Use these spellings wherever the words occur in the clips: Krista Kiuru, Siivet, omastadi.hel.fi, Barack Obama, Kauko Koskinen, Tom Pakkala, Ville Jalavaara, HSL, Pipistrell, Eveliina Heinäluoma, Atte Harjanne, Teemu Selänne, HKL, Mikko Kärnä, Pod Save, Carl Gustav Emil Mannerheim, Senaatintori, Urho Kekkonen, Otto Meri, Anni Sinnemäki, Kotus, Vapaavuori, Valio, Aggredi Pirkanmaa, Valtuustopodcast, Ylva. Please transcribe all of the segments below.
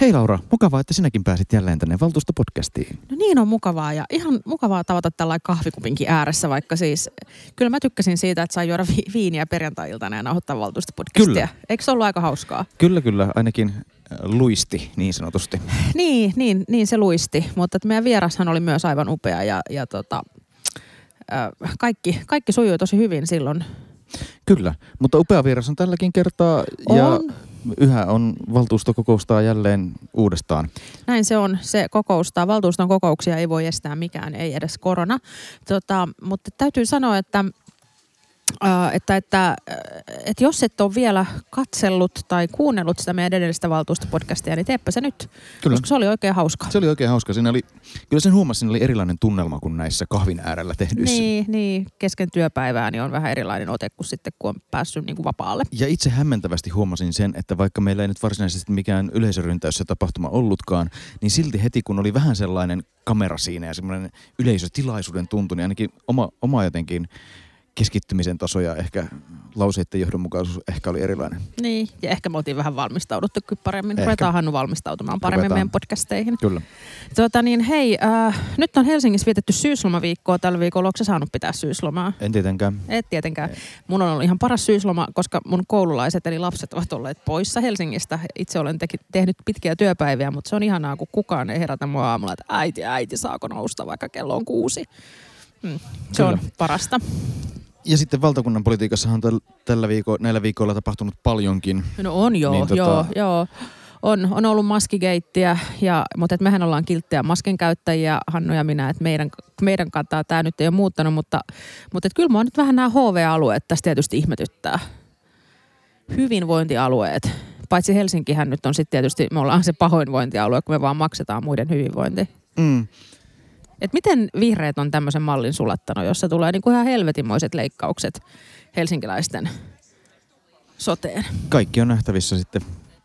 Hei Laura, mukavaa, että sinäkin pääsit jälleen tänne Valtuustopodcastiin. No niin on mukavaa ja ihan mukavaa tavata tällainen kahvikupinkin ääressä, vaikka siis kyllä mä tykkäsin siitä, että sain juoda viiniä perjantai-iltana ja nauhoittaa Valtuustopodcastia. Kyllä. Eikö se ollut aika hauskaa? Kyllä, ainakin luisti niin sanotusti. niin se luisti, mutta meidän vierashan oli myös aivan upea ja kaikki sujui tosi hyvin silloin. Kyllä, mutta upea vieras on tälläkin kertaa ja yhä on valtuusto kokoustaa jälleen uudestaan. Näin se on, se kokoustaa. Valtuuston kokouksia ei voi estää mikään, ei edes korona. Mutta täytyy sanoa, että jos et ole vielä katsellut tai kuunnellut sitä meidän edellistä valtuustopodcastia, niin teepä se nyt, kyllä. Koska se oli oikein hauska. Se oli oikein hauska. Kyllä sen huomasin, siinä oli erilainen tunnelma kuin näissä kahvin äärellä tehdyissä. Niin. Kesken työpäivää niin on vähän erilainen ote kuin sitten, kun on päässyt niin kuin vapaalle. Ja itse hämmentävästi huomasin sen, että vaikka meillä ei nyt varsinaisesti mikään yleisöryntäys tapahtuma ollutkaan, niin silti heti kun oli vähän sellainen kamera siinä ja semmoinen yleisötilaisuuden tuntu, niin ainakin oma jotenkin keskittymisen taso ja ehkä lauseiden johdonmukaisuus ehkä oli erilainen. Niin, ja ehkä me oltiin vähän valmistauduttukin paremmin. Ruvetaan Hannu valmistautumaan paremmin meidän podcasteihin. Kyllä. Hei, nyt on Helsingissä vietetty syyslomaviikkoa tällä viikolla. Oletko sä saanut pitää syyslomaa? En tietenkään. Et tietenkään. Ei. Mun on ollut ihan paras syysloma, koska mun koululaiset eli lapset ovat olleet poissa Helsingistä. Itse olen tehnyt pitkiä työpäiviä, mutta se on ihanaa, kun kukaan ei herätä mua aamulla, että äiti, saako nousta vaikka kello on 6. Se on parasta. Ja sitten valtakunnan politiikassahan on näillä viikoilla tapahtunut paljonkin. No on joo, niin joo. On ollut maskigeittiä, mutta mehän ollaan kilttejä maskin käyttäjiä, Hannu ja minä, että meidän kantaa tämä nyt ei ole muuttanut, mutta kyllä minua nyt vähän nämä HV-alueet tässä tietysti ihmetyttää. Hyvinvointialueet. Paitsi Helsinkihän nyt on sitten tietysti, me ollaan se pahoinvointialue, kun me vaan maksetaan muiden hyvinvointi. Mm. Et miten vihreät on tämmöisen mallin sulattanut, jossa tulee niin kuin ihan helvetinmoiset leikkaukset helsinkiläisten soteen? Kaikki on nähtävissä sitten,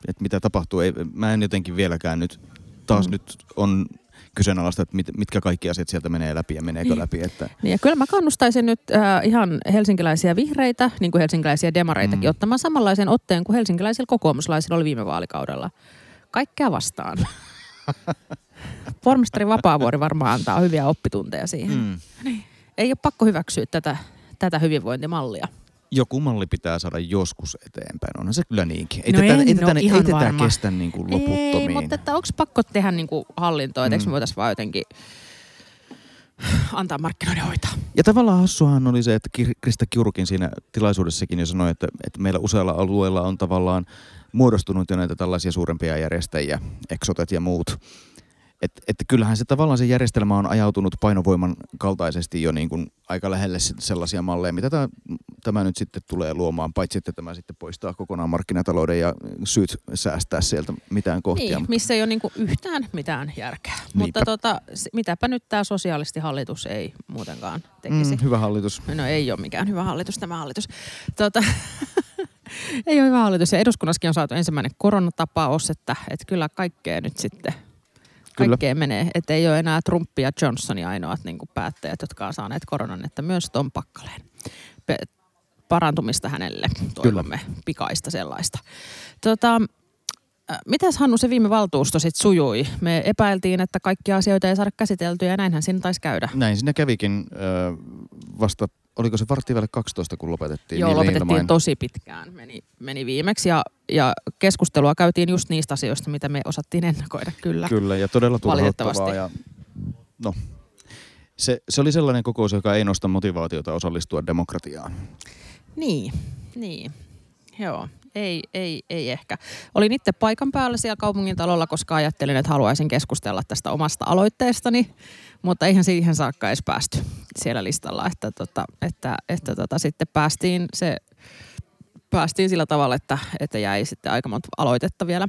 että mitä tapahtuu. Mä en jotenkin vieläkään nyt, nyt on kyseenalaista, että mitkä kaikki asiat sieltä menee läpi ja meneekö läpi. Että ja kyllä mä kannustaisin nyt ihan helsinkiläisiä vihreitä, niin kuin helsinkiläisiä demareitakin, ottamaan samanlaisen otteen kuin helsinkiläisillä kokoomuslaisilla oli viime vaalikaudella. Kaikkea vastaan. Pormestari Vapaavuori varmaan antaa hyviä oppitunteja siihen. Niin. Ei ole pakko hyväksyä tätä hyvinvointimallia. Joku malli pitää saada joskus eteenpäin. Onhan se kyllä niinkin. Ei tätä kestä niin kuin loputtomiin. Ei, mutta onko pakko tehdä niin kuin hallintoa? Eikö me voitaisiin vaan jotenkin antaa markkinoiden hoitaa? Ja tavallaan hassuhan oli se, että Krista Kiurukin siinä tilaisuudessakin jo sanoi, että meillä usealla alueella on tavallaan muodostunut jo näitä tällaisia suurempia järjestäjiä, eksotet ja muut. Että kyllähän se tavallaan se järjestelmä on ajautunut painovoiman kaltaisesti jo niin kuin aika lähelle sellaisia malleja, mitä tämä nyt sitten tulee luomaan, paitsi että tämä sitten poistaa kokonaan markkinatalouden ja syyt säästää sieltä mitään kohtia. Niin, missä ei ole niin kuin yhtään mitään järkeä. Niinpä. Mutta mitäpä nyt tämä sosiaalisti hallitus ei muutenkaan tekisi. Hyvä hallitus. No ei ole mikään hyvä hallitus tämä hallitus. Ei ole hyvä hallitus ja eduskunnassakin on saatu ensimmäinen koronatapaus, että kyllä kaikkea nyt sitten. Kaikkea menee, että ei ole enää Trump ja Johnsonin ainoat niin kuin päättäjät, jotka on saaneet koronan, että myös Tom Pakkaleen. Parantumista hänelle toivomme, pikaista sellaista. Mitäs Hannu se viime valtuusto sitten sujui? Me epäiltiin, että kaikkia asioita ei saada käsiteltyä ja näinhän siinä taisi käydä. Näin siinä kävikin vasta, oliko se 11:15, kun lopetettiin? Joo, lopetettiin tosi pitkään, meni viimeksi ja keskustelua käytiin just niistä asioista, mitä me osattiin ennakoida kyllä. Kyllä ja todella turhauttavaa ja no se oli sellainen kokous, joka ei nosta motivaatiota osallistua demokratiaan. Niin, joo. Ei ehkä. Olin itse paikan päällä siellä kaupungin talolla, koska ajattelin, että haluaisin keskustella tästä omasta aloitteestani, mutta eihän siihen saakka edes päästy siellä listalla, että sitten päästiin sillä tavalla, että jäi sitten aika monta aloitetta vielä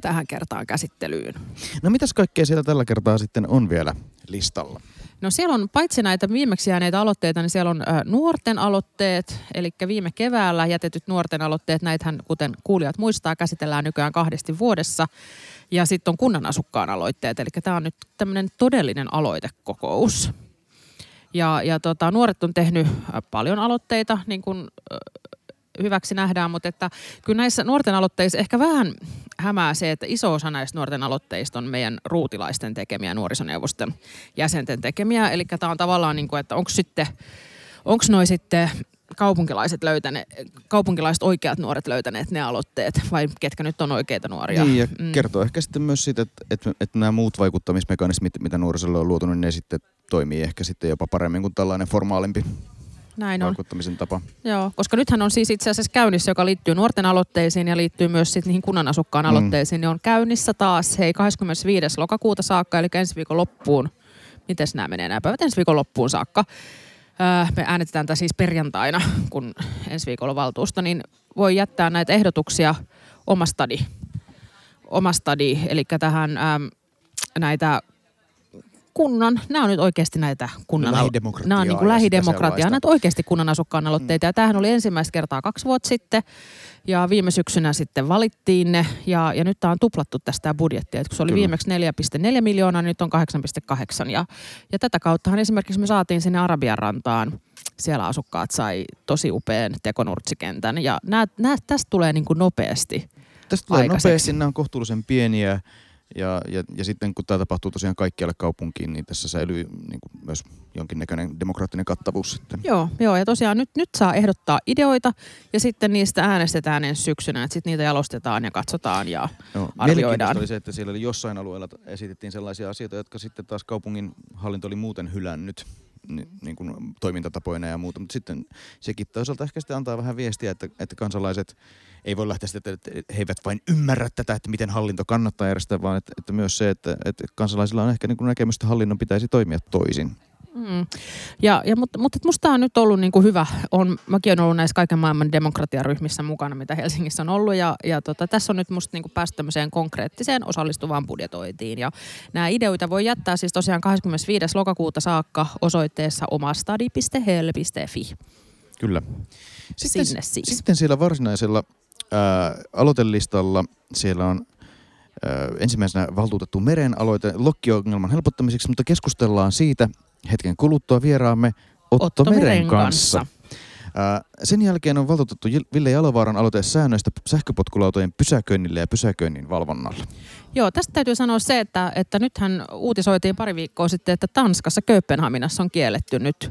tähän kertaan käsittelyyn. No mitäs kaikkea siellä tällä kertaa sitten on vielä listalla? No siellä on paitsi näitä viimeksi jääneitä aloitteita, niin siellä on nuorten aloitteet, eli viime keväällä jätetyt nuorten aloitteet. Näitähän, kuten kuulijat muistaa, käsitellään nykyään 2 vuodessa. Ja sitten on kunnan asukkaan aloitteet, eli tämä on nyt tämmöinen todellinen aloitekokous. Ja nuoret on tehnyt paljon aloitteita, niin kuin hyväksi nähdään, mutta että kyllä näissä nuorten aloitteissa ehkä vähän hämää se, että iso osa näistä nuorten aloitteista on meidän ruutilaisten tekemiä, nuorisoneuvoston jäsenten tekemiä. Eli tämä on tavallaan niin kuin, että onko noi sitten kaupunkilaiset oikeat nuoret löytäneet ne aloitteet, vai ketkä nyt on oikeita nuoria? Niin, ja kertoo ehkä sitten myös siitä, että nämä muut vaikuttamismekanismit, mitä nuorisolle on luotu, niin ne sitten toimii ehkä sitten jopa paremmin kuin tällainen formaalimpi. Näin on. Vaikuttamisen tapa. Joo, koska nythän on siis itse asiassa käynnissä, joka liittyy nuorten aloitteisiin ja liittyy myös sitten niihin kunnan asukkaan aloitteisiin, niin on käynnissä taas, 25. lokakuuta saakka, eli ensi viikon loppuun. Mites nämä menee nämä päivät? Ensi viikon loppuun saakka. Me äänetetään tämä siis perjantaina, kun ensi viikolla valtuusta, niin voi jättää näitä ehdotuksia omastadi, eli tähän näitä kunnan, nämä on nyt oikeasti näitä kunnan... Lähidemokratiaa. Nämä on niin kuin lähidemokratiaa, näitä oikeasti kunnan asukkaan aloitteita. Ja tämähän oli ensimmäistä kertaa 2 vuotta sitten. Ja viime syksynä sitten valittiin ne. Ja nyt tämä on tuplattu tästä budjettia. Et kun se oli viimeksi 4,4 miljoonaa, niin nyt on 8,8. Ja tätä kauttahan esimerkiksi me saatiin sinne Arabian rantaan. Siellä asukkaat sai tosi upean tekonurtsikentän. Ja tästä tulee niin kuin nopeasti. Tästä tulee nopeasti. Nämä on kohtuullisen pieniä. Ja sitten kun tämä tapahtuu tosiaan kaikkialle kaupunkiin, niin tässä säilyy niin kuin myös jonkinnäköinen demokraattinen kattavuus sitten. Joo, ja tosiaan nyt saa ehdottaa ideoita ja sitten niistä äänestetään ensi syksynä, että sitten niitä jalostetaan ja katsotaan ja arvioidaan. Mielenkiintoista oli se, että siellä oli jossain alueella esitettiin sellaisia asioita, jotka sitten taas kaupungin hallinto oli muuten hylännyt niin kuin toimintatapoina ja muuta, mutta sitten sekin toisaalta ehkä sitten antaa vähän viestiä, että kansalaiset ei voi lähteä sitä, että he eivät vain ymmärrä tätä, että miten hallinto kannattaa järjestää, vaan että myös se, että kansalaisilla on ehkä niin kuin näkemys, että hallinnon pitäisi toimia toisin. Mutta musta on nyt ollut niin kuin hyvä. Mäkin olen ollut näissä kaiken maailman demokratiaryhmissä mukana, mitä Helsingissä on ollut. Ja tässä on nyt musta niin kuin päästy tämmöiseen konkreettiseen osallistuvaan budjetointiin. Ja nämä ideoita voi jättää siis tosiaan 25. lokakuuta saakka osoitteessa omastadi.hel.fi. Kyllä. Sitten siellä varsinaisella aloitelistalla siellä on ensimmäisenä valtuutettu Meren aloite lokkiongelman helpottamiseksi, mutta keskustellaan siitä hetken kuluttua vieraamme Otto Meren kanssa. Sen jälkeen on valtuutettu Ville Jalavaaran aloite säännöistä sähköpotkulautojen pysäköinnille ja pysäköinnin valvonnalle. Joo, tästä täytyy sanoa se, että nythän uutisoitiin pari viikkoa sitten, että Tanskassa Kööpenhaminassa on kielletty nyt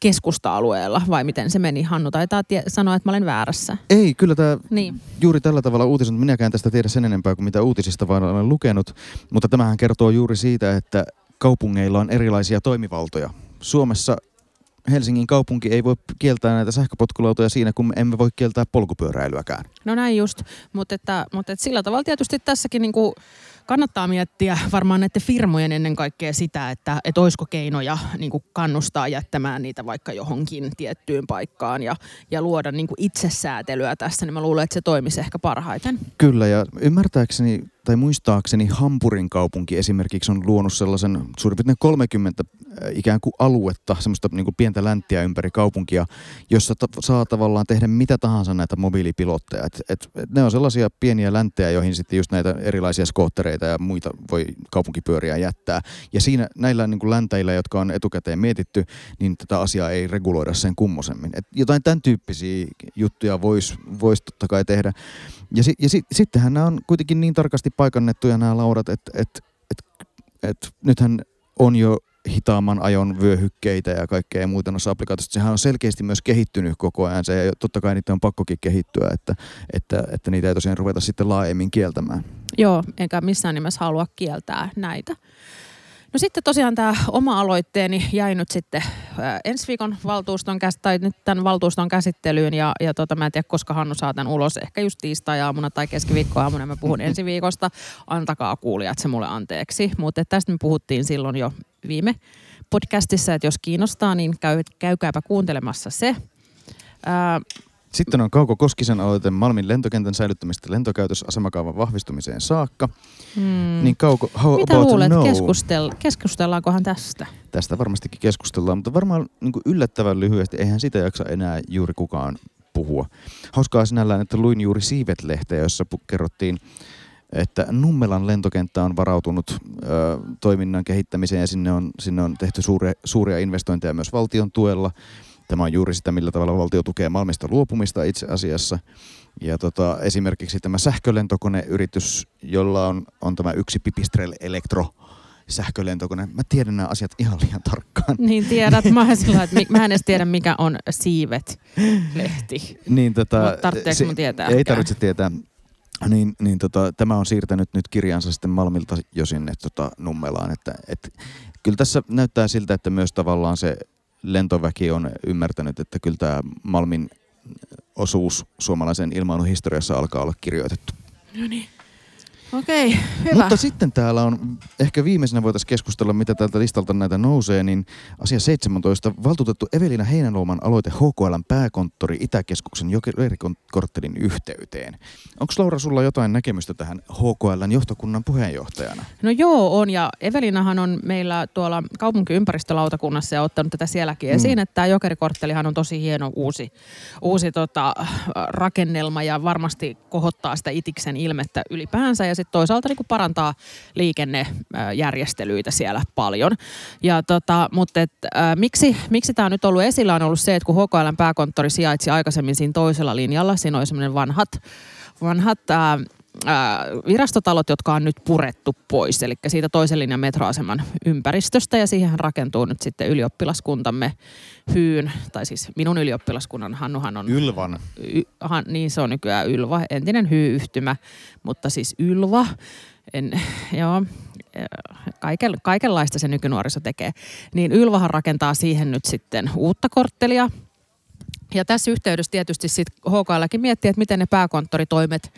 keskusta-alueella, vai miten se meni? Hannu taitaa sanoa, että mä olen väärässä. Ei, kyllä tämä juuri tällä tavalla uutisointi, mutta minäkään tästä tiedä sen enempää kuin mitä uutisista vaan olen lukenut, mutta tämähän kertoo juuri siitä, että kaupungeilla on erilaisia toimivaltoja. Suomessa Helsingin kaupunki ei voi kieltää näitä sähköpotkulautoja siinä, kun emme voi kieltää polkupyöräilyäkään. No näin just, mutta sillä tavalla tietysti tässäkin niinku kannattaa miettiä varmaan näiden firmojen ennen kaikkea sitä, että olisiko keinoja niinku kannustaa jättämään niitä vaikka johonkin tiettyyn paikkaan ja luoda niinku itsesäätelyä tässä, niin mä luulen, että se toimisi ehkä parhaiten. Kyllä, ja ymmärtääkseni tai muistaakseni Hampurin kaupunki esimerkiksi on luonut sellaisen suurin piirtein 30 ikään kuin aluetta, semmoista niin kuin pientä länttiä ympäri kaupunkia, jossa saa tavallaan tehdä mitä tahansa näitä mobiilipilotteja. Ne on sellaisia pieniä länttejä, joihin sitten just näitä erilaisia skoottereita ja muita voi kaupunkipyöriä jättää. Ja siinä näillä niin kuin länteillä, jotka on etukäteen mietitty, niin tätä asiaa ei reguloida sen kummosemmin. Jotain tämän tyyppisiä juttuja voisi totta kai tehdä. Ja sittenhän nämä on kuitenkin niin tarkasti paikannettuja nämä laudat, että nythän on jo hitaamman ajon vyöhykkeitä ja kaikkea muuta noissa applikaatioissa. Sehän on selkeästi myös kehittynyt koko ajan se, ja totta kai niitä on pakkokin kehittyä, että niitä ei tosiaan ruveta sitten laajemmin kieltämään. Joo, enkä missään nimessä halua kieltää näitä. No sitten tosiaan tämä oma aloitteeni jäi nyt sitten ensi viikon tämän valtuuston käsittelyyn ja mä en tiedä, koska Hannu saa tämän ulos, ehkä just tiistai-aamuna tai keskiviikkoaamuna mä puhun ensi viikosta. Antakaa kuulijat se mulle anteeksi, mutta tästä me puhuttiin silloin jo viime podcastissa, että jos kiinnostaa, niin käykääpä kuuntelemassa se. Sitten on Kauko Koskisen aloite Malmin lentokentän säilyttämistä lentokäytössä asemakaavan vahvistumiseen saakka. Niin Kauko, mitä luulet, keskustellaankohan tästä? Tästä varmastikin keskustellaan, mutta varmaan niin kuin yllättävän lyhyesti. Eihän sitä jaksa enää juuri kukaan puhua. Hauskaa sinällään, että luin juuri Siivet-lehteä, jossa kerrottiin, että Nummelan lentokenttä on varautunut toiminnan kehittämiseen ja sinne on tehty suuria investointeja myös valtion tuella. Tämä on juuri sitä, millä tavalla valtio tukee Malmista luopumista itse asiassa. Ja esimerkiksi tämä sähkölentokoneyritys, jolla on tämä yksi Pipistrell Elektro sähkölentokone. Mä tiedän nämä asiat ihan liian tarkkaan. Niin tiedät. Mä en edes tiedä, mikä on Siivet-lehti. Niin, tarvitseeko mun tietää? Ei tarvitse tietää. Tämä on siirtänyt nyt kirjansa sitten Malmilta jo sinne Nummelaan. Kyllä tässä näyttää siltä, että myös tavallaan se lentoväki on ymmärtänyt, että kyllä tämä Malmin osuus suomalaisen ilmailun historiassa alkaa olla kirjoitettu. No niin. Okei, hyvä. Mutta sitten täällä on, ehkä viimeisenä voitaisiin keskustella, mitä tältä listalta näitä nousee, niin asia 17. Valtuutettu Eveliina Heinäluoman aloite HKL:n pääkonttori Itäkeskuksen Jokerikorttelin yhteyteen. Onko Laura sulla jotain näkemystä tähän HKL:n johtokunnan puheenjohtajana? No joo, on, ja Evelinahan on meillä tuolla kaupunkiympäristölautakunnassa ja ottanut tätä sielläkin esiin, että tämä Jokerikorttelihan on tosi hieno uusi rakennelma ja varmasti kohottaa sitä Itiksen ilmettä ylipäänsä ja sitten toisaalta niin parantaa liikennejärjestelyitä siellä paljon. Ja mutta miksi tämä on nyt ollut esillä on ollut se, että kun HKL:n pääkonttori sijaitsi aikaisemmin siinä toisella linjalla, siinä oli sellainen vanhat virastotalot, jotka on nyt purettu pois, eli siitä toisen linjan metroaseman ympäristöstä, ja siihen rakentuu nyt sitten ylioppilaskuntamme hyyn, tai siis minun ylioppilaskunnan, Hannuhan on... Ylvan. Niin se on nykyään Ylva, entinen hyy-yhtymä, mutta siis Ylva, kaikenlaista se nykynuoriso tekee, niin Ylvahan rakentaa siihen nyt sitten uutta korttelia. Ja tässä yhteydessä tietysti sitten HKL:kin miettii, että miten ne pääkonttoritoimet,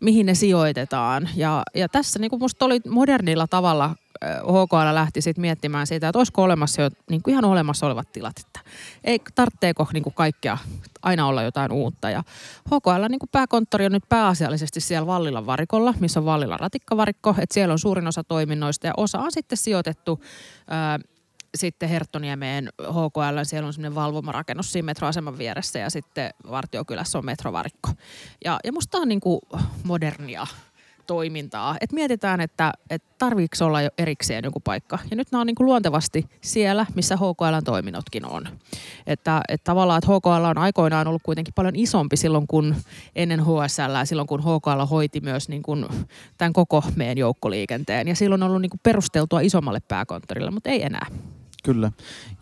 mihin ne sijoitetaan. Ja tässä niin kuin musta oli modernilla tavalla HKL lähti sit miettimään siitä, että olisiko olemassa jo niin kuin ihan olemassa olevat tilat. Että ei tarvitseeko niin kuin kaikkea aina olla jotain uutta. Ja HKL niin kuin pääkonttori on nyt pääasiallisesti siellä Vallilan varikolla, missä on Vallilan ratikkavarikko. Että siellä on suurin osa toiminnoista ja osa on sitten sijoitettu sitten Herttoniemeen HKL, siellä on semmoinen valvomarakennus siinä metroaseman vieressä ja sitten Vartiokylässä on metrovarikko. Ja musta on niin kuin modernia toimintaa. Et mietitään, että tarviiko olla jo erikseen joku paikka. Ja nyt nämä on niin kuin luontevasti siellä, missä HKL:n toiminnotkin on. Että tavallaan, että HKL on aikoinaan ollut kuitenkin paljon isompi silloin, kun ennen HSL, silloin kun HKL hoiti myös niin kuin tämän koko meidän joukkoliikenteen. Ja silloin on ollut niin kuin perusteltua isommalle pääkonttorille, mutta ei enää. Kyllä.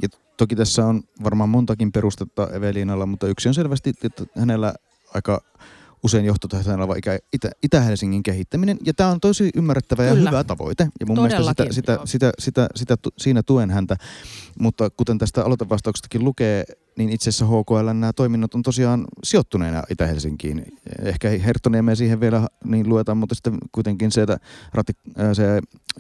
Ja toki tässä on varmaan montakin perustetta Eveliinalla, mutta yksi on selvästi, että hänellä aika usein johtotähtäjänä oleva Itä-Helsingin kehittäminen. Ja tämä on tosi ymmärrettävä ja hyvä tavoite. Ja mun mielestä siinä tuen häntä. Mutta kuten tästä aloitevastauksestakin lukee, niin itse asiassa HKL nämä toiminnot on tosiaan sijoittuneena Itä-Helsinkiin. Ehkä Herttoniemeen siihen vielä niin luetaan, mutta sitten kuitenkin se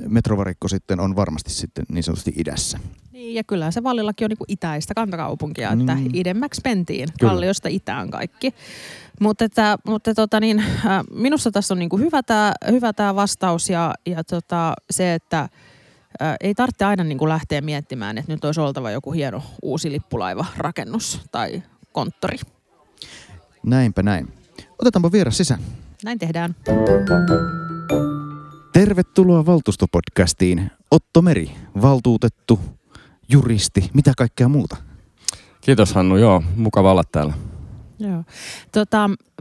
metrovarikko sitten on varmasti sitten niin sanotusti idässä. Niin, ja kyllähän se Vallillakin on niin kuin itäistä kantakaupunkia, että idemmäksi mentiin. Kyllä. Kalliosta itään kaikki. Mutta minusta tässä on niin kuin hyvä tämä vastaus ja se, että ei tarvitse aina niin kuin lähteä miettimään, että nyt olisi oltava joku hieno uusi lippulaivarakennus tai konttori. Näinpä näin. Otetaanpa vieras sisään. Näin tehdään. Tervetuloa Valtuustopodcastiin. Otto Meri, valtuutettu, juristi, mitä kaikkea muuta? Kiitos Hannu, joo. Mukava olla täällä. Joo.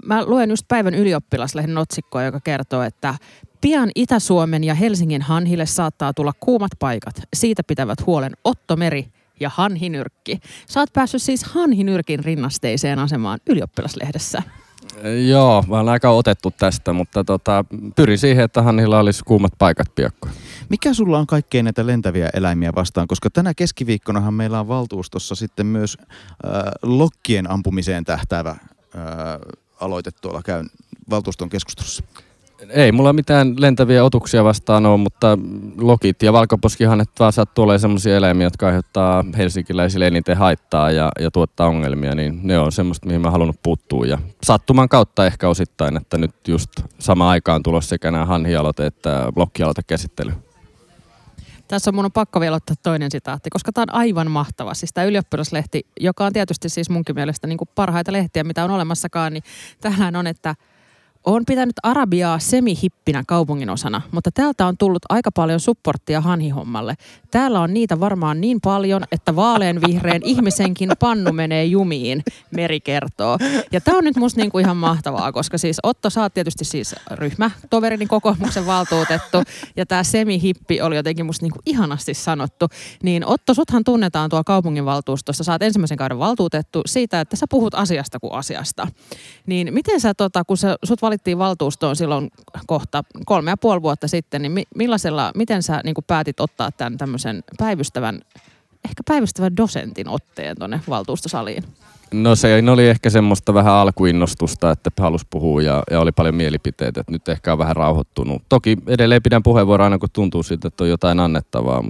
Mä luen just päivän ylioppilaslehden otsikkoa, joka kertoo, että pian Itä-Suomen ja Helsingin hanhille saattaa tulla kuumat paikat. Siitä pitävät huolen Otto Meri ja hanhinyrkki. Sä oot päässyt siis hanhinyrkin rinnasteiseen asemaan ylioppilaslehdessä. Joo, mä oon aika otettu tästä, mutta pyrin siihen, että hanhilla olisi kuumat paikat piakkoon. Mikä sulla on kaikkein näitä lentäviä eläimiä vastaan? Koska tänä keskiviikkonahan meillä on valtuustossa sitten myös lokkien ampumiseen tähtäävä aloite tuolla käyn valtuuston keskustelussa. Ei mulla mitään lentäviä otuksia vastaan ole, mutta lokit ja valkoposkihanhet vaan sattuu olemaan sellaisia eläimiä, jotka aiheuttaa helsinkiläisille eniten haittaa ja tuottaa ongelmia, niin ne on semmoista, mihin mä halunnut puuttua. Ja sattuman kautta ehkä osittain, että nyt just samaan aikaan tulossa sekä nämä hanhialoite että lokkialoitekäsittely. Tässä mun on pakko vielä ottaa toinen sitaatti, koska tämä on aivan mahtava. Siis tämä ylioppilaslehti, joka on tietysti siis munkin mielestä niin kuin parhaita lehtiä, mitä on olemassakaan, niin tämähän on, että on pitänyt Arabiaa semihippinä kaupungin osana, mutta täältä on tullut aika paljon supporttia hanhihommalle. Täällä on niitä varmaan niin paljon, että vaaleanvihreän ihmisenkin pannu menee jumiin, Meri kertoo. Ja tämä on nyt musta niinku ihan mahtavaa, koska siis Otto, sä oot tietysti siis ryhmätoverini kokoomuksen valtuutettu, ja tämä semihippi oli jotenkin musta niinku ihanasti sanottu. Niin Otto, suthan tunnetaan tuolla kaupunginvaltuustossa, sä oot ensimmäisen kauden valtuutettu siitä, että sä puhut asiasta kuin asiasta. Niin miten sä, kun sä sut valittiin valtuustoon silloin kohta 3,5 vuotta sitten, niin miten sä niin päätit ottaa tämän tämmöisen päivystävän dosentin otteen tuonne valtuustosaliin? No se oli ehkä semmoista vähän alkuinnostusta, että halusi puhua ja oli paljon mielipiteitä, että nyt ehkä on vähän rauhoittunut. Toki edelleen pidän puheenvuoroa aina, kun tuntuu siltä, että on jotain annettavaa,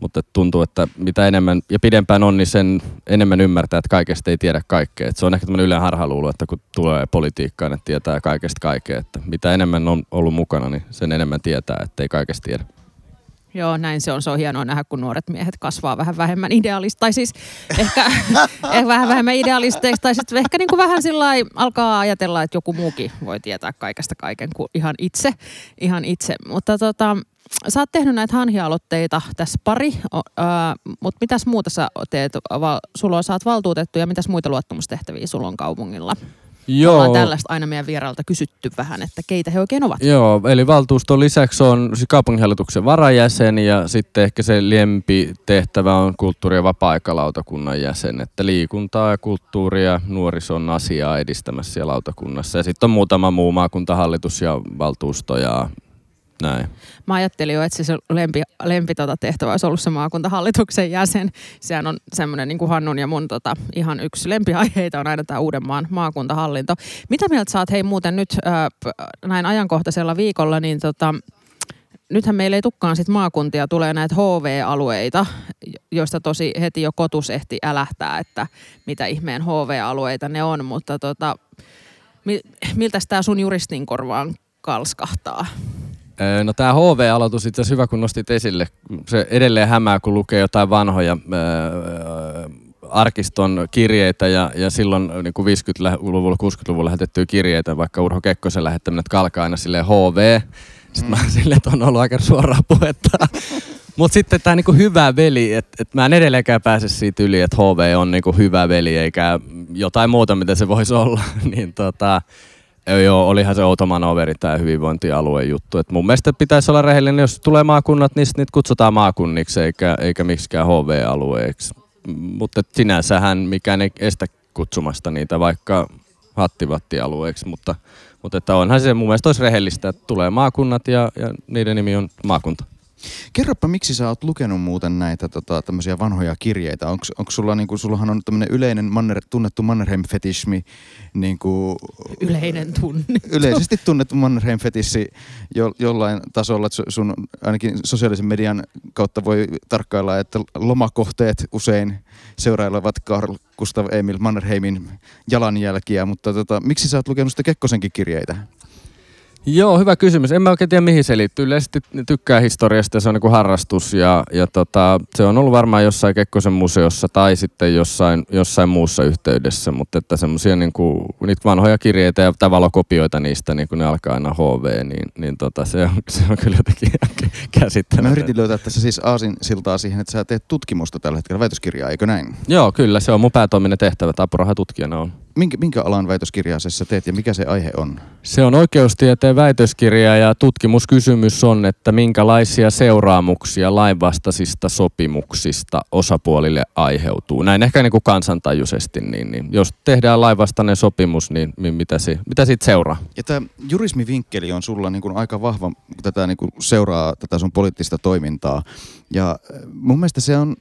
mutta tuntuu, että mitä enemmän ja pidempään on, niin sen enemmän ymmärtää, että kaikesta ei tiedä kaikkea. Että se on ehkä tämmöinen yleinen harhaluulo, että kun tulee politiikkaan, että tietää kaikesta kaikkea. Että mitä enemmän on ollut mukana, niin sen enemmän tietää, että ei kaikesta tiedä. Joo, näin se on. Se on hienoa nähdä, kun nuoret miehet kasvaa vähän vähemmän idealisteiksi. Tai siis ehkä vähän vähemmän idealisteiksi. Tai sitten ehkä niin kuin vähän sillai alkaa ajatella, että joku muukin voi tietää kaikesta kaiken kuin ihan itse. Mutta sä oot tehnyt näitä hanhialoitteita tässä pari, mutta mitäs muuta sä teet? Sä oot valtuutettu ja mitäs muita luottamustehtäviä sulla on kaupungilla? Joo. Ollaan tällaista aina meidän vierailta kysytty vähän, että keitä he oikein ovat. Joo, eli valtuuston lisäksi on kaupunginhallituksen varajäsen ja sitten ehkä se lempitehtävä on kulttuuri- ja vapaa-aikalautakunnan jäsen. Että liikuntaa ja kulttuuria, nuorison asiaa edistämässä siellä lautakunnassa. Ja sitten on muutama muu maakuntahallitus ja valtuusto ja näin. Mä ajattelin jo, että se lempitehtävä olisi ollut se maakuntahallituksen jäsen. Sehän on semmoinen niin kuin Hannun ja mun ihan yksi lempiaiheita on aina tämä Uudenmaan maakuntahallinto. Mitä mieltä sä oot, hei muuten nyt näin ajankohtaisella viikolla, niin nythän meillä ei tukkaan sit maakuntia, tulee näitä HV-alueita, joista tosi heti jo kotus ehti älähtää, että mitä ihmeen HV-alueita ne on, mutta miltäs tää sun juristin korvaan kalskahtaa? No tämä HV-aloitus itse asiassa hyvä, kun nostit esille. Se edelleen hämää, kun lukee jotain vanhoja arkiston kirjeitä ja silloin niin kuin 50-luvulla, 60-luvulla lähetettyä kirjeitä, vaikka Urho Kekkosen lähettäminen, että alkaa aina silleen HV. Sitten mä silleen, että on ollut aika suoraa puhetta. Mutta sitten tämä niinku hyvä veli, että et mä en edelleenkään pääse siitä yli, että HV on niinku hyvä veli eikä jotain muuta, mitä se voisi olla. Niin joo, olihan se outo manoveri tämä hyvinvointialueen juttu. Et mun mielestä pitäisi olla rehellinen, jos tulee maakunnat, niin niitä kutsutaan maakunniksi eikä miksikään HV-alueeksi. Mutta sinänsähän mikään ei estä kutsumasta niitä vaikka hattivattialueeksi, mutta että onhan se mun mielestä olisi rehellistä, että tulee maakunnat ja niiden nimi on maakunta. Kerropa, miksi sä oot lukenut muuten näitä tämmöisiä vanhoja kirjeitä? Onko sulla, niinku, sullahan on tämmöinen yleinen tunnettu Mannerheim-fetismi? Niinku, yleisesti tunnettu Mannerheim-fetissi jollain tasolla, että sun ainakin sosiaalisen median kautta voi tarkkailla, että lomakohteet usein seurailevat Carl Gustav Emil Mannerheimin jalanjälkiä, mutta miksi sä oot lukenut sitä Kekkosenkin kirjeitä? Joo, hyvä kysymys. En mä oikein tiedä, mihin se liittyy. Yleisesti tykkää historiasta, se on niin kuin harrastus ja se on ollut varmaan jossain Kekkosen museossa tai sitten jossain muussa yhteydessä, mutta että semmoisia niin kuin niitä vanhoja kirjeitä ja valokopioita niistä, niin kun ne alkaa aina HV, niin se on kyllä jotenkin käsittämätöntä. Mä yritin löytää tässä siis aasinsiltaa siihen, että sä teet tutkimusta tällä hetkellä, väitöskirjaa, eikö näin? Joo, kyllä. Se on mun päätoiminen tehtävä, apurahatutkijana on. Minkä alan väitöskirjaa sä teet ja mikä se aihe on? Se on oikeustieteen väitöskirja ja tutkimuskysymys on, että minkälaisia seuraamuksia lainvastaisista sopimuksista osapuolille aiheutuu. Näin ehkä niin kuin kansantajuisesti, niin jos tehdään lainvastainen sopimus, niin mitä siitä seuraa? Ja tämä jurismivinkkeli on sulla niin kuin aika vahva, kun tätä niin kuin seuraa tätä sun poliittista toimintaa ja mun mielestä se on...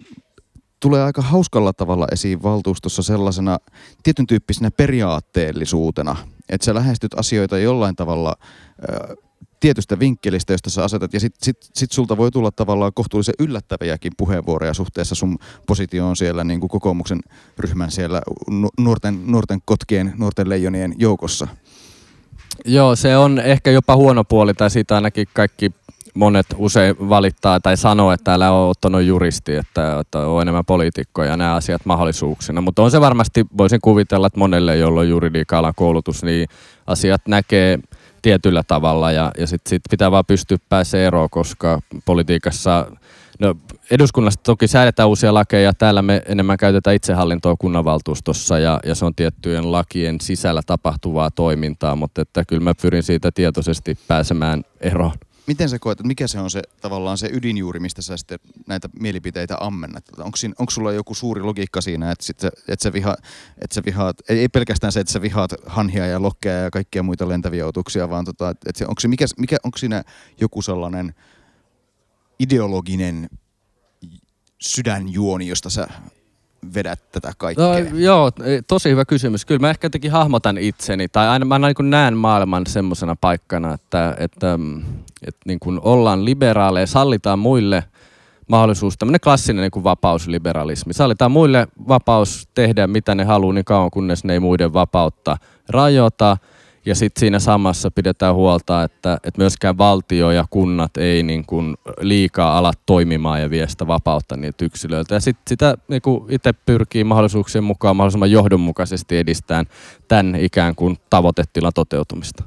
tulee aika hauskalla tavalla esiin valtuustossa sellaisena tietyn tyyppisenä periaatteellisuutena, että sä lähestyt asioita jollain tavalla tietystä vinkkelistä, josta sä asetat, ja sit sulta voi tulla tavallaan kohtuullisen yllättäviäkin puheenvuoroja suhteessa sun positioon siellä niin kuin kokoomuksen ryhmän siellä nuorten leijonien joukossa. Joo, se on ehkä jopa huono puoli, tai siitä ainakin kaikki monet usein valittaa tai sanoo, että älä ole ottanut juristi, että on enemmän poliitikkoja nämä asiat mahdollisuuksina. Mutta on se varmasti, voisin kuvitella, että monelle, jolla on juridiikka-alan koulutus, niin asiat näkee tietyllä tavalla ja sit pitää vaan pystyä pääsemään eroon, koska politiikassa, no eduskunnassa toki säädetään uusia lakeja, täällä me enemmän käytetään itsehallintoa kunnanvaltuustossa ja se on tiettyjen lakien sisällä tapahtuvaa toimintaa, mutta että kyllä mä pyrin siitä tietoisesti pääsemään eroon. Miten sä koet, että mikä se on se tavallaan se ydinjuuri, mistä sä sitten näitä mielipiteitä ammennat? Onko sulla joku suuri logiikka siinä, että sä vihaat, ei pelkästään se, että sä vihaat hanhia ja lokkeja ja kaikkia muita lentäviä otuksia, vaan onko siinä joku sellainen ideologinen sydänjuoni, josta sä vedät tätä kaikkea? No, joo, tosi hyvä kysymys. Kyllä mä ehkä jotenkin hahmotan itseni, tai aina mä niin kuin näen maailman semmoisena paikkana, että niin kuin ollaan liberaaleja, sallitaan muille mahdollisuus, tämmöinen klassinen niin kuin vapausliberalismi. Sallitaan muille vapaus tehdä mitä ne haluaa niin kauan, kunnes ne ei muiden vapautta rajoita. Ja sitten siinä samassa pidetään huolta, että myöskään valtio ja kunnat ei niin kuin liikaa ala toimimaan ja vie sitä vapautta niiltä yksilöiltä. Ja sitten sitä niin kuin itse pyrkii mahdollisuuksien mukaan mahdollisimman johdonmukaisesti edistämään tämän ikään kuin tavoitetilan toteutumista.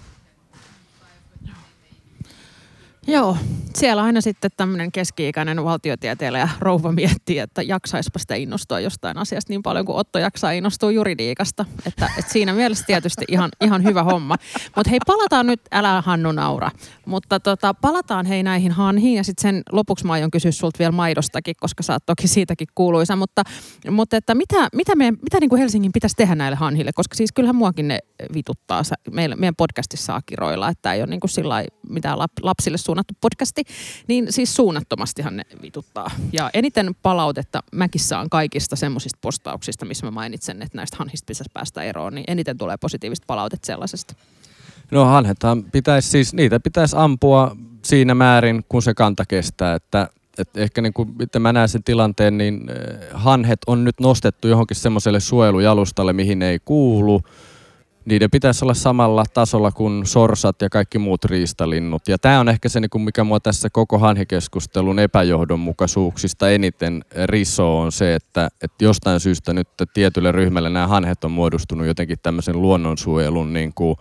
Joo, siellä aina sitten tämmöinen keski-ikäinen valtiotieteilijä rouva miettii, että jaksaispa sitä innostua jostain asiasta niin paljon kuin Otto jaksaa innostua juridiikasta. Että siinä mielessä tietysti ihan hyvä homma. Mutta hei, palataan nyt, älä Hannu naura, mutta palataan hei näihin hanhiin ja sitten sen lopuksi mä aion kysyä sulta vielä maidostakin, koska sä oot toki siitäkin kuuluisa. Mutta että mitä niin kuin Helsingin pitäisi tehdä näille hanhille, koska siis kyllähän muakin ne vituttaa meidän podcastissa akiroilla, että ei ole niin kuin sillai mitään lapsille suunnattu podcasti, niin siis suunnattomastihan ne vituttaa. Ja eniten palautetta mäkin saan kaikista semmoisista postauksista, missä mä mainitsen, että näistä hanhista pitäisi päästä eroon, niin eniten tulee positiivista palautetta sellaisesta. No hanhethan niitä pitäisi ampua siinä määrin, kun se kanta kestää, että ehkä niin kuin miten mä näen sen tilanteen, niin hanhet on nyt nostettu johonkin semmoiselle suojelujalustalle, mihin ei kuulu. Niiden pitäisi olla samalla tasolla kuin sorsat ja kaikki muut riistalinnut. Ja tämä on ehkä se, mikä mua tässä koko hanhikeskustelun epäjohdonmukaisuuksista eniten risoo, on se, että jostain syystä nyt tietylle ryhmälle nämä hanhet on muodostunut jotenkin tämmöisen luonnonsuojelun niin kuin,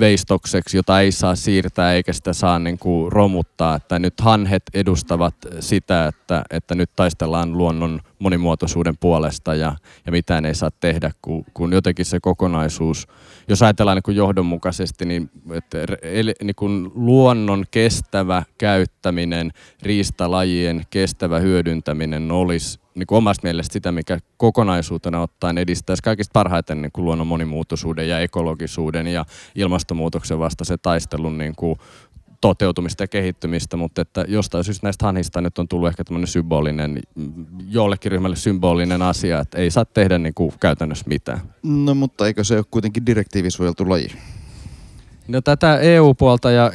veistokseksi, jota ei saa siirtää eikä sitä saa niin kuin romuttaa. Että nyt hanhet edustavat sitä, että nyt taistellaan luonnon monimuotoisuuden puolesta ja mitään ei saa tehdä, kun jotenkin se kokonaisuus, jos ajatellaan niin kuin johdonmukaisesti, niin, että, niin kuin luonnon kestävä käyttäminen, riistalajien kestävä hyödyntäminen olisi niin kuin omasta mielestä sitä, mikä kokonaisuutena ottaen edistäisi kaikista parhaiten niin kuin luonnon monimuotoisuuden ja ekologisuuden ja ilmastonmuutoksen vastaisen taistelun niin kuin toteutumista ja kehittymistä, mutta että jostain syystä näistä hanhista nyt on tullut ehkä tämmöinen symbolinen, jollekin ryhmälle symbolinen asia, että ei saa tehdä niin kuin käytännössä mitään. No mutta eikö se ole kuitenkin direktiivisuojeltu laji? No tätä EU-puolta ja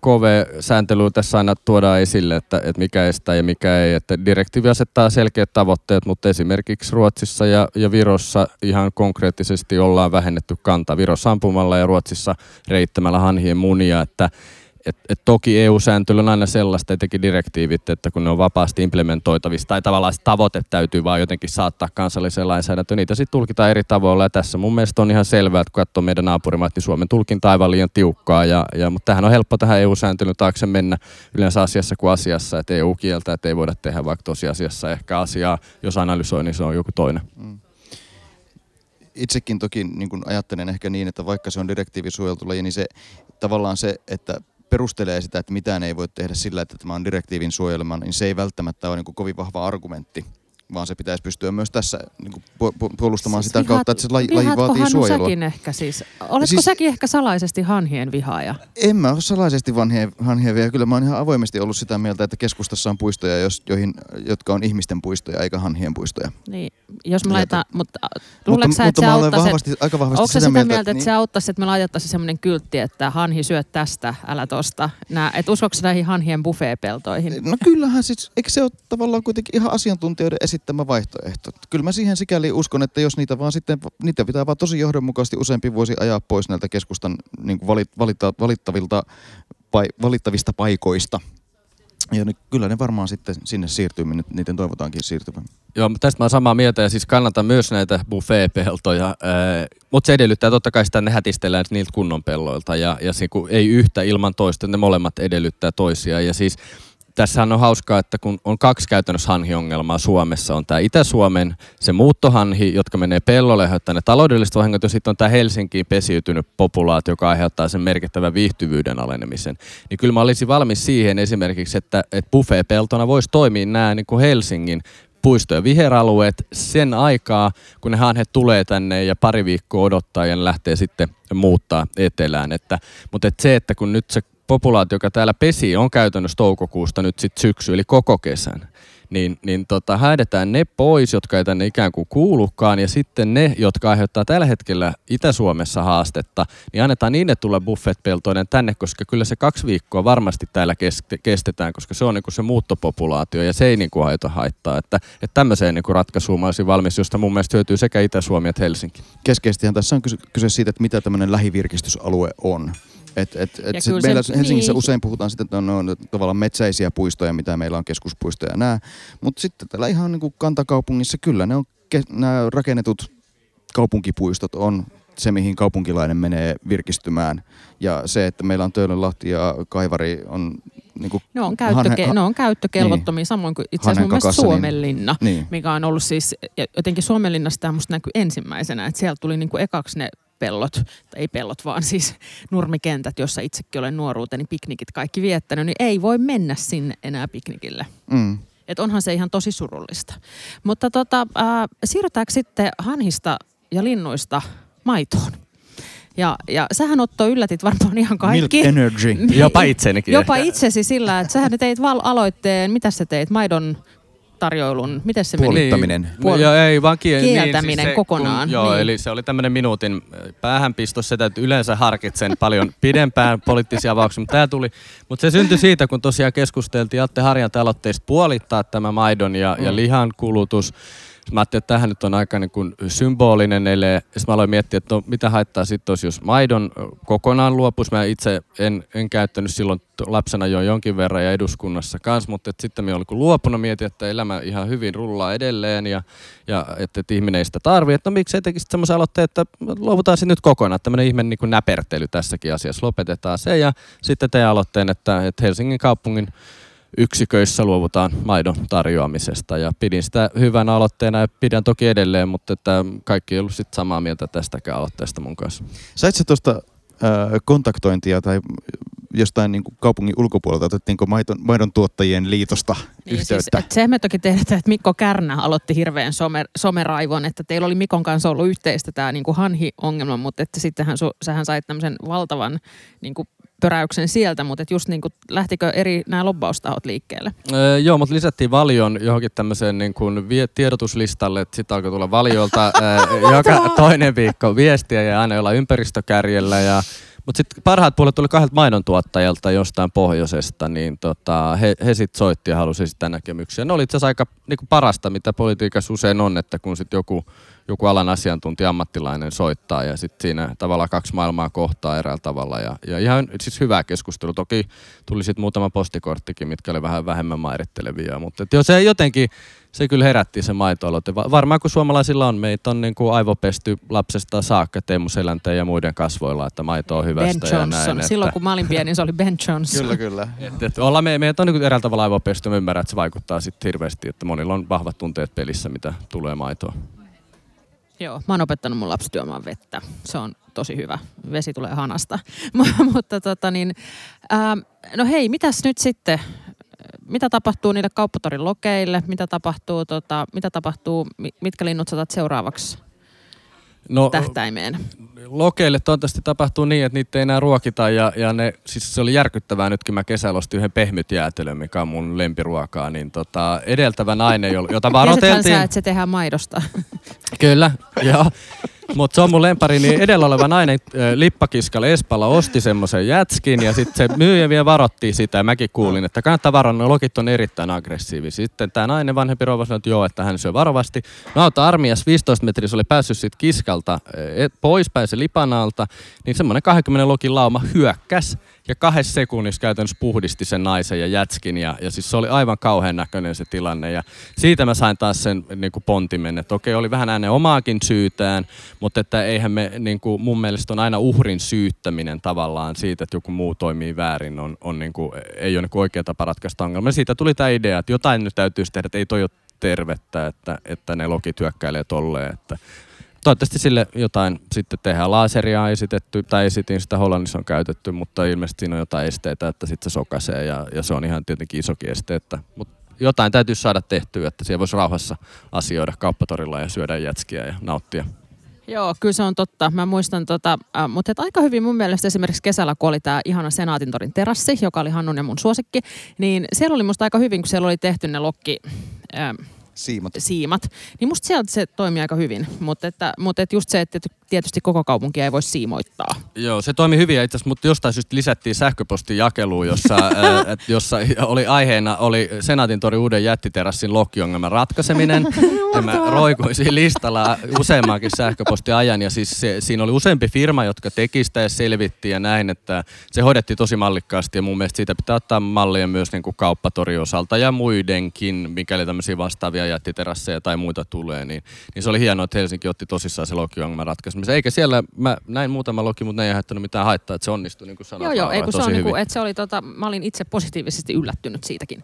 KV-sääntelyä tässä aina tuodaan esille, että mikä estää ja mikä ei. Että direktiivi asettaa selkeät tavoitteet, mutta esimerkiksi Ruotsissa ja Virossa ihan konkreettisesti ollaan vähennetty kantaa. Virossa ampumalla ja Ruotsissa reittämällä hanhien munia, että toki EU-sääntely on aina sellaista, etenkin direktiivit, että kun ne on vapaasti implementoitavissa tai tavallaan se tavoite täytyy vaan jotenkin saattaa kansalliseen lainsäädäntöön, niitä sitten tulkitaan eri tavoilla ja tässä mun mielestä on ihan selvää, että kun katsoo meidän naapurimaat, niin Suomen tulkinta aivan liian tiukkaa, mutta tämähän on helppo tähän EU-sääntelyn taakse mennä yleensä asiassa kuin asiassa, että EU kieltää, että ei voida tehdä vaikka tosiasiassa ehkä asiaa, jos analysoi, niin se on joku toinen. Itsekin toki niin kun ajattelen ehkä niin, että vaikka se on direktiivisuojeltu laji, niin se tavallaan se, että perustelee sitä, että mitään ei voi tehdä sillä, että tämä on direktiivin suojelma, niin se ei välttämättä ole niin kuin kovin vahva argumentti, vaan se pitäisi pystyä myös tässä niin kuin puolustamaan siis sitä kautta, että se laji vaatii suojelua. Vihaatko säkin ehkä siis? Oletko säkin ehkä salaisesti hanhien vihaaja? En mä ole salaisesti hanhien vihaaja. Kyllä mä oon ihan avoimesti ollut sitä mieltä, että keskustassa on puistoja, jotka on ihmisten puistoja eikä hanhien puistoja. Niin, jos me laitetaan, mutta mä olen aika vahvasti sitä mieltä, että se auttaisi, että me laitettaisiin semmoinen kyltti, että hanhi syö tästä, älä tosta. Että uskoako sä näihin hanhien buffeepeltoihin? No kyllähän siis, eikö se ole tavallaan kuitenkin ihan asiantuntijoiden esittämä vaihtoehto. Kyllä mä siihen sikäli uskon, että jos niitä pitää vaan tosi johdonmukaisesti useampi vuosi ajaa pois näiltä keskustan niin kuin valittavilta valittavista paikoista. Ja ne, kyllä ne varmaan sitten sinne siirtyy, minne niiden toivotaankin siirtyvän. Joo, tästä mä oon samaa mieltä ja siis kannatan myös näitä buffet-peltoja. Mutta se edellyttää totta kai sitä, ne hätistellään niiltä kunnon pelloilta. Ja se, kun ei yhtä ilman toista, ne molemmat edellyttää toisiaan. Ja siis tässähän on hauskaa, että kun on kaksi käytännössä hanhiongelmaa Suomessa. On tämä Itä-Suomen, se muuttohanhi, jotka menee pellolle, aiheuttaa ne taloudelliset vahingot, ja sitten on tämä Helsinkiin pesiytynyt populaatio, joka aiheuttaa sen merkittävän viihtyvyyden alenemisen. Niin kyllä mä olisin valmis siihen esimerkiksi, että buffeepeltona voisi toimia nämä niin kuin Helsingin puistojen viheralueet sen aikaa, kun ne hanhet tulee tänne ja pari viikkoa odottaa ja lähtee sitten muuttaa etelään. Mutta se, että kun nyt se populaatio, joka täällä pesii, on käytännössä toukokuusta nyt sitten syksy, eli koko kesän. Niin häädetään ne pois, jotka ei tänne ikään kuin kuulukaan, ja sitten ne, jotka aiheuttaa tällä hetkellä Itä-Suomessa haastetta, niin annetaan niille tulla buffetpeltoinen tänne, koska kyllä se 2 viikkoa varmasti täällä kestetään, koska se on niin kuin se muuttopopulaatio, ja se ei niin kuin haittaa. Että tämmöiseen niin kuin ratkaisuun mä olisin valmis, josta mun mielestä hyötyy sekä Itä-Suomi että Helsinki. Keskeisestihän tässä on kyse siitä, että mitä tämmöinen lähivirkistysalue on. Meillä Helsingissä usein puhutaan sitten, että on tavallaan metsäisiä puistoja, mitä meillä on keskuspuistoja nämä. Mutta sitten täällä ihan niin kuin kantakaupungissa kyllä ne on, nämä rakennetut kaupunkipuistot on se, mihin kaupunkilainen menee virkistymään. Ja se, että meillä on Töölönlahti ja Kaivari on niin ne on käyttökelvottomia, niin. Samoin kuin itse asiassa mun mielestä Suomenlinna, niin. Mikä on ollut siis, jotenkin Suomenlinnasta tämä musta näkyy ensimmäisenä, että siellä tuli niin kuin ekaksi ne pellot, tai ei pellot, vaan siis nurmikentät, jossa itsekin olen nuoruuteni piknikit kaikki viettänyt, niin ei voi mennä sinne enää piknikille. Mm. Että onhan se ihan tosi surullista. Mutta siirrytäänkö sitten hanhista ja linnuista maitoon? Ja sähän, Otto, yllätit varmaan ihan kaikki. Milk energy. Jopa itseenikin. Jopa itsesi sillä, että sähän teit aloitteen, mitä sä teit, maidon tarjoilun, miten se puolittaminen. Meni? Kieltäminen niin, siis se, kokonaan. Kun, joo, niin. Eli se oli tämmöinen minuutin päähänpisto, se täytyy yleensä harkitsen paljon pidempään poliittisia avauksia, mutta tämä tuli. Mutta se syntyi siitä, kun tosiaan keskusteltiin Atte Harjanteen aloitteista puolittaa tämä maidon ja lihan kulutus. Mä ajattelin, että tämähän nyt on aika niin kuin symbolinen ele. Sitten mä aloin miettiä, että mitä haittaa sitten olisi, jos maidon kokonaan luopuisi. Mä itse en käyttänyt silloin, lapsena jo jonkin verran ja eduskunnassa kanssa, mutta sitten mä olin luopunut, mietin, että elämä ihan hyvin rullaa edelleen ja että ihminen ei sitä tarvitse. Että no miksi ei tekisi semmoisen aloitteen, että luovutaan se nyt kokonaan. Tämmöinen ihme niin kuin näpertely tässäkin asiassa. Lopetetaan se ja sitten teidän aloitteen, että Helsingin kaupungin yksiköissä luovutaan maidon tarjoamisesta ja pidin sitä hyvänä aloitteena ja pidän toki edelleen, mutta että kaikki ei ollut sit samaa mieltä tästäkään aloitteesta mun kanssa. Sait sä tuosta kontaktointia tai jostain niin kuin kaupungin ulkopuolelta, otettiinko maidon tuottajien liitosta yhteyttä? Siis, sehän me toki tiedetään, että Mikko Kärnä aloitti hirveän someraivon, että teillä oli Mikon kanssa ollut yhteistä tämä niin kuin hanhi-ongelma, mutta että sittenhän sähän sait tämmöisen valtavan niin kuin pöräyksen sieltä, mutta just niin kuin, lähtikö eri nämä lobbaustahot liikkeelle? Joo, mutta lisättiin Valion johonkin tämmöiseen niin kuin tiedotuslistalle, että sitten alkoi tulla Valiolta joka toinen viikko viestiä ja aina jollain ympäristökärjellä ja mutta sitten parhaat puolet tuli 2 maidontuottajalta jostain pohjoisesta, niin he sitten soitti ja halusi sitä näkemyksiä. Ne oli itse asiassa aika niinku parasta, mitä politiikassa usein on, että kun sitten joku alan asiantuntija, ammattilainen soittaa ja sitten siinä tavallaan 2 maailmaa kohtaa eräällä tavalla. Ja ihan siis hyvää keskustelua. Toki tuli sitten muutama postikorttikin, mitkä oli vähän vähemmän mairittelevia, mutta jo se jotenkin, se kyllä herätti se maitoaloite. Varmaan kun suomalaisilla on, meitä on niin kuin aivopesty lapsesta saakka Teemu Selänteen ja muiden kasvoilla, että maito on hyvästä Ben ja Johnson. Näin. Silloin kun mä olin pieni, se oli Ben Johnson. Kyllä. Meitä on niin kuin eräällä tavalla aivopesty. Mä ymmärrän, että se vaikuttaa sitten hirveästi, että monilla on vahvat tunteet pelissä, mitä tulee maitoa. Joo, mä oon opettanut mun lapset juomaan vettä. Se on tosi hyvä. Vesi tulee hanasta. Mutta no hei, mitäs nyt sitten? Mitä tapahtuu niille kauppatorin lokeille? Mitä tapahtuu mitkä linnut saatat seuraavaksi tähtäimeen? Lokeille toivottavasti tapahtuu niin, että niitä ei enää ruokita ja ne, siis se oli järkyttävää nytkin, mä kesällä ostin yhden pehmytjäätelön, mikä on mun lempiruokaa, niin edeltävä nainen, jota varoteltiin. Tiesethän sä, että se tehdään maidosta. Kyllä, joo. Mutta se on mun lempari, niin edellä oleva nainen Lippakiskalla Espalla osti semmoisen jätskin ja sitten se myyjä vielä varoitti sitä ja mäkin kuulin, että kannattaa varoa, ne lokit on erittäin aggressiivisia. Sitten tämä nainen vanhempi rouva sanoi, että joo, että hän syö varovasti. No auto armias 15 metrissä oli päässyt sitten kiskalta poispäin se lipan alta, niin semmoinen 20 lokin lauma hyökkäs Ja 2 sekunnissa käytännössä puhdisti sen naisen ja jätskin. Ja siis se oli aivan kauhean näköinen se tilanne. Ja siitä mä sain taas sen niin kuin pontimen, että okei, oli vähän hänen omaakin syytään, mutta että eihän me, niin kuin mun mielestä on aina uhrin syyttäminen tavallaan siitä, että joku muu toimii väärin, on niin kuin, ei ole niin kuin oikea tapa ratkaista ongelma. Ja siitä tuli tämä idea, että jotain nyt täytyisi tehdä, että ei toi ole tervettä, että ne lokit hyökkäilee tolleen, että toivottavasti sille jotain sitten tehdään. Laseria on esitetty, tai esitin sitä, Hollannissa on käytetty, mutta ilmeisesti siinä on jotain esteitä, että sitten se sokaisee ja se on ihan tietenkin isokin este. Mutta jotain täytyy saada tehtyä, että siellä voisi rauhassa asioida kauppatorilla ja syödä jätskiä ja nauttia. Joo, kyllä se on totta. Mä muistan, mutta aika hyvin mun mielestä esimerkiksi kesällä, kun oli tämä ihana Senaatintorin terassi, joka oli Hannun ja mun suosikki, niin siellä oli musta aika hyvin, kun siellä oli tehty ne lokki... Siimat. Niin musta sieltä se toimii aika hyvin, mutta just se, että tietysti koko kaupunkia ei voi siimoittaa. Joo, se toimi hyvin ja itse asiassa, mutta jostain syystä lisättiin sähköpostin jakeluun, jossa oli aiheena oli Senaatintori uuden jättiterassin lokiongelman ratkaiseminen. Mä roikuin siinä listalla useammankin sähköpostin ajan ja siis siinä oli useampi firma, jotka teki sitä ja selvittiin ja näin, että se hoidettiin tosi mallikkaasti ja mun mielestä siitä pitää ottaa mallia myös niin kuin kauppatorion osalta ja muidenkin, mikäli tämmöisiä vastaavia jättiterasseja tai muita tulee, niin se oli hienoa, että Helsinki otti tosissaan se lokiongelman ratkaisemisen. Eikä siellä, mä näin muutama loki, mutta ne ei jättänyt mitään haittaa, että se onnistui niin kuin sanotaan. Joo, ei kun se on niin kuin, että se oli mä olin itse positiivisesti yllättynyt siitäkin.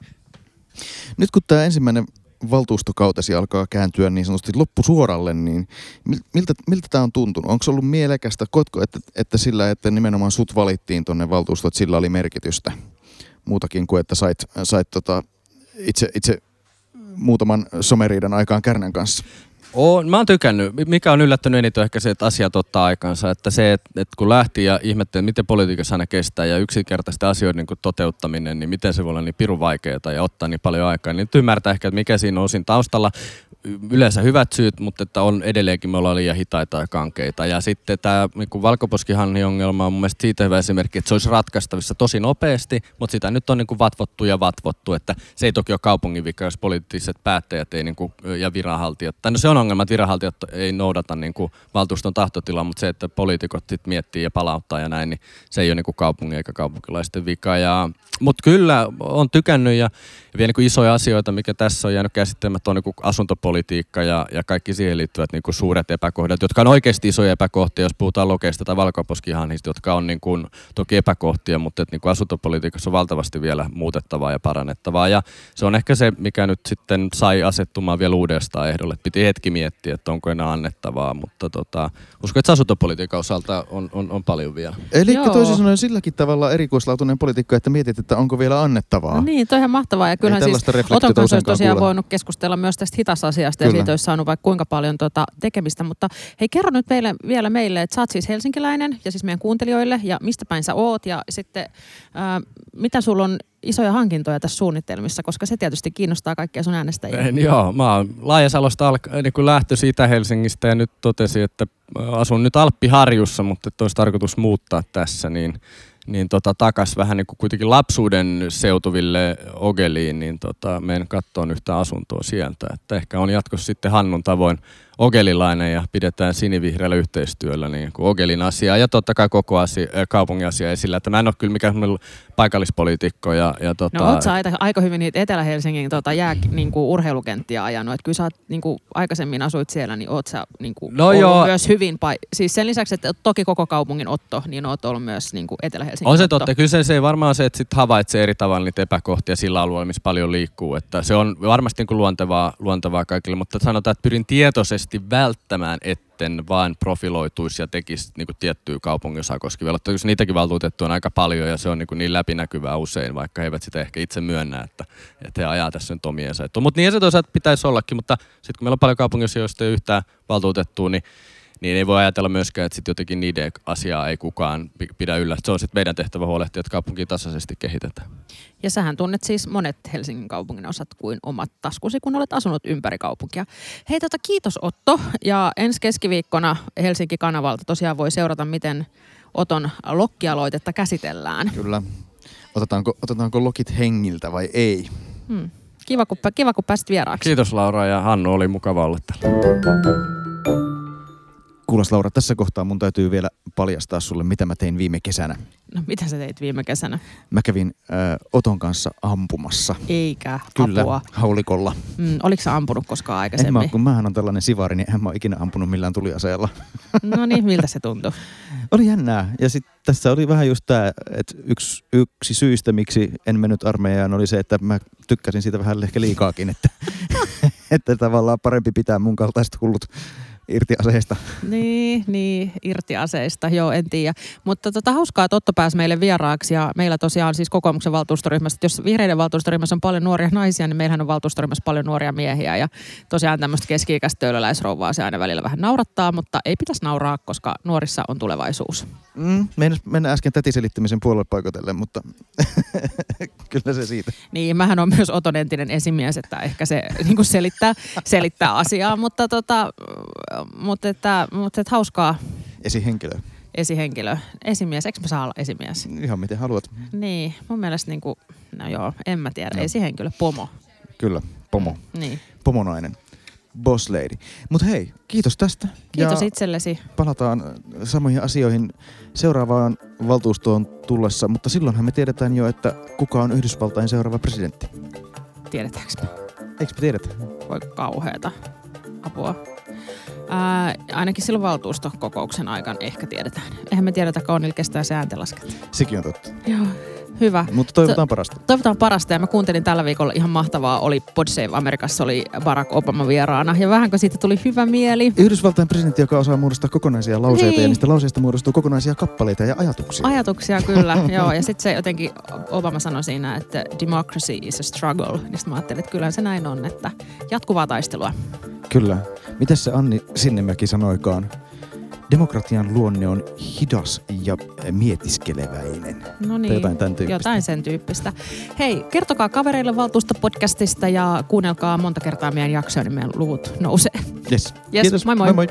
Nyt kun tämä ensimmäinen valtuustokautesi alkaa kääntyä niin sanotusti loppusuoralle, niin miltä tämä on tuntunut? Onko se ollut mielekästä? Koetko, että sillä, että nimenomaan sut valittiin tuonne valtuustoon, että sillä oli merkitystä? Muutakin kuin, että sait itse muutaman someriidan aikaan Kärnän kanssa. Mä oon tykännyt. Mikä on yllättänyt eniten ehkä se, että asiat ottaa aikansa. Että se, että kun lähti ja ihmettelin, miten politiikassa aina kestää ja yksinkertaisten asioiden toteuttaminen, niin miten se voi olla niin pirun vaikeaa ja ottaa niin paljon aikaa. Niin nyt ymmärtää ehkä, että mikä siinä on osin taustalla. Yleensä hyvät syyt, mutta että on edelleenkin me ollaan liian hitaita ja kankeita. Ja sitten tämä niin valkoposkihanhiongelma on mun mielestä siitä hyvä esimerkki, että se olisi ratkaistavissa tosi nopeasti, mutta sitä nyt on niin vatvottu. Että se ei toki ole kaupungin vika, jos poliittiset päättäjät ei, niin kuin, ja viranhaltijat. Tai no se on ongelma, että viranhaltijat ei noudata niin kuin valtuuston tahtotilaa, mutta se, että poliitikot sit miettii ja palauttaa ja näin, niin se ei ole niin kuin kaupungin eikä kaupunkilaisten vika. Mutta kyllä on tykännyt ja vielä niin kuin isoja asioita, mikä tässä on jäänyt käsittämättä, on niin kuin asuntopolitiikka ja kaikki siihen liittyvät niin kuin suuret epäkohdat, jotka on oikeasti isoja epäkohtia, jos puhutaan lokeista tai valkoposkihanhista, jotka on niin kuin toki epäkohtia, mutta että niin kuin asuntopolitiikassa on valtavasti vielä muutettavaa ja parannettavaa. Ja se on ehkä se, mikä nyt sitten sai asettumaan vielä uudestaan ehdolle. Piti hetki miettiä, että onko enää annettavaa, mutta uskon, että asuntopolitiikan osalta on paljon vielä. Eli toisin sanoen silläkin tavalla erikoislaatuinen politiikka, että mietit, että onko vielä annettavaa. No niin, toihan mahtavaa. Ja kyllähän siis Oton kanssa olisi tosiaan voinut keskustella myös tästä hitaasta asiasta ja siitä olisi saanut vaikka kuinka paljon tekemistä. Mutta hei, kerro nyt vielä meille, että sä oot siis helsinkiläinen ja siis meidän kuuntelijoille ja mistä päin sä oot ja sitten mitä sulla on isoja hankintoja tässä suunnitelmissa, koska se tietysti kiinnostaa kaikkia sun äänestäjiä. Joo, mä oon Laajasalosta lähtöisin Itä-Helsingistä ja nyt totesin, että asun nyt Alppiharjussa, mutta olisi tarkoitus muuttaa tässä, niin takas vähän niin kuin kuitenkin lapsuuden seutuville Ogeliin, niin menen kattoon yhtä asuntoa sieltä. Että ehkä on jatkossa sitten Hannun tavoin ogelilainen ja pidetään sinivihreällä yhteistyöllä niin kuin Ogelin asiaa ja totta kai koko kaupungin asiaa esillä. Että mä en ole kyllä mikään paikallispoliitikko. No oot sä aika hyvin niitä Etelä-Helsingin niin kuin urheilukenttiä ajanut. Että kyllä sä niin kuin aikaisemmin asuit siellä, niin oot sä niin kuin ollut myös hyvin. Siis sen lisäksi, että toki koko kaupungin otto, niin oot ollut myös niin kuin Etelä-Helsingin otto. On se totta. Kyllä se ei varmaan se, että sit havaitsee eri tavalla niitä epäkohtia sillä alueella, missä paljon liikkuu. Että se on varmasti niin kuin luontevaa kaikille, mutta sanotaan, että pyrin tietoisesti välttämään, etten vaan profiloituisi ja tekisi niin kuin tiettyä kaupunginosaa koskevia. Koska niitäkin valtuutettu on aika paljon ja se on niin läpinäkyvää usein, vaikka he eivät sitä ehkä itse myönnä, että he ajaa tässä nyt omiensa. Mutta niin se toisaalta pitäisi ollakin, mutta sitten kun meillä on paljon kaupunginosia, joista ei yhtään valtuutettua, niin ei voi ajatella myöskään, että sitten jotenkin niiden asiaa ei kukaan pidä yllä. Se on sitten meidän tehtävä huolehtia, että kaupunkia tasaisesti kehitetään. Ja sähän tunnet siis monet Helsingin kaupungin osat kuin omat taskusi, kun olet asunut ympäri kaupunkia. Hei, kiitos Otto. Ja ensi keskiviikkona Helsinki-kanavalta tosiaan voi seurata, miten Oton lokkialoitetta käsitellään. Kyllä. Otetaanko lokit hengiltä vai ei? Kiva, kun pääsit vieraaksi. Kiitos Laura ja Hannu, oli mukava olla täällä. Kuulas Laura, tässä kohtaa mun täytyy vielä paljastaa sulle, mitä mä tein viime kesänä. No mitä sä teit viime kesänä? Mä kävin Oton kanssa ampumassa. Eikä, kyllä, apua. Kyllä, haulikolla. Oliko sä ampunut koskaan aikaisemmin? En mä, kun mähän on tällainen sivari, niin en mä ole ikinä ampunut millään tuliaseella. No niin, miltä se tuntui? Oli jännää. Ja sitten tässä oli vähän just tää, että yksi syistä, miksi en mennyt armeijaan, oli se, että mä tykkäsin siitä vähän ehkä liikaakin, että tavallaan parempi pitää mun kaltaiset hullut irti aseista. Niin, irti aseista, joo, en tiedä. Mutta hauskaa, että Otto pääsi meille vieraaksi ja meillä tosiaan siis kokoomuksen valtuustoryhmässä, jos vihreiden valtuustoryhmässä on paljon nuoria naisia, niin meillähän on valtuustoryhmässä paljon nuoria miehiä ja tosiaan tämmöistä keski-ikäistä töölöläisrouvaa se aina välillä vähän naurattaa, mutta ei pitäisi nauraa, koska nuorissa on tulevaisuus. Mennään äsken tätiselittämisen puolelle paikotellen, mutta kyllä se siitä. Niin, mähän on myös Oton entinen esimies, että ehkä se niin kuin selittää asiaa, mutta Mutta hauskaa. Esihenkilö. Esimies. Eikö mä saa olla esimies? Ihan miten haluat. Niin. Mun mielestä niinku, no joo, en mä tiedä. No. Esihenkilö. Pomo. Kyllä. Pomo. Niin. Pomonainen. Boss lady. Mut hei, kiitos tästä. Kiitos ja itsellesi. Palataan samoihin asioihin seuraavaan valtuustoon tullessa, mutta silloinhan me tiedetään jo, että kuka on Yhdysvaltain seuraava presidentti. Tiedetäänkö me? Eikö me tiedetä? Voi kauheeta. Apua. Ainakin silloin valtuustokokouksen aikana ehkä tiedetään. Eihän me tiedetä, kun niillä kestää se ääntenlaskenta. Sekin on totta. Joo, hyvä. Mutta toivotaan parasta. Toivotaan parasta ja mä kuuntelin tällä viikolla ihan mahtavaa. Oli Pod Save Amerikassa, oli Barack Obama vieraana ja vähänkö siitä tuli hyvä mieli. Yhdysvaltain presidentti, joka osaa muodostaa kokonaisia lauseita niin. Ja niistä lauseista muodostuu kokonaisia kappaleita ja ajatuksia. Ajatuksia kyllä, joo. Ja sitten se jotenkin Obama sanoi siinä, että democracy is a struggle. Niin mä ajattelin, että kyllähän se näin on, että jatkuvaa taistelua. Kyllä. Mitäs se Anni Sinnemäki sanoikaan? Demokratian luonne on hidas ja mietiskeleväinen. No niin, jotain sen tyyppistä. Hei, kertokaa kavereille Valtuustopodcastista ja kuunnelkaa monta kertaa meidän jaksoja, niin meidän luvut nousee. Yes. Kiitos, moi moi.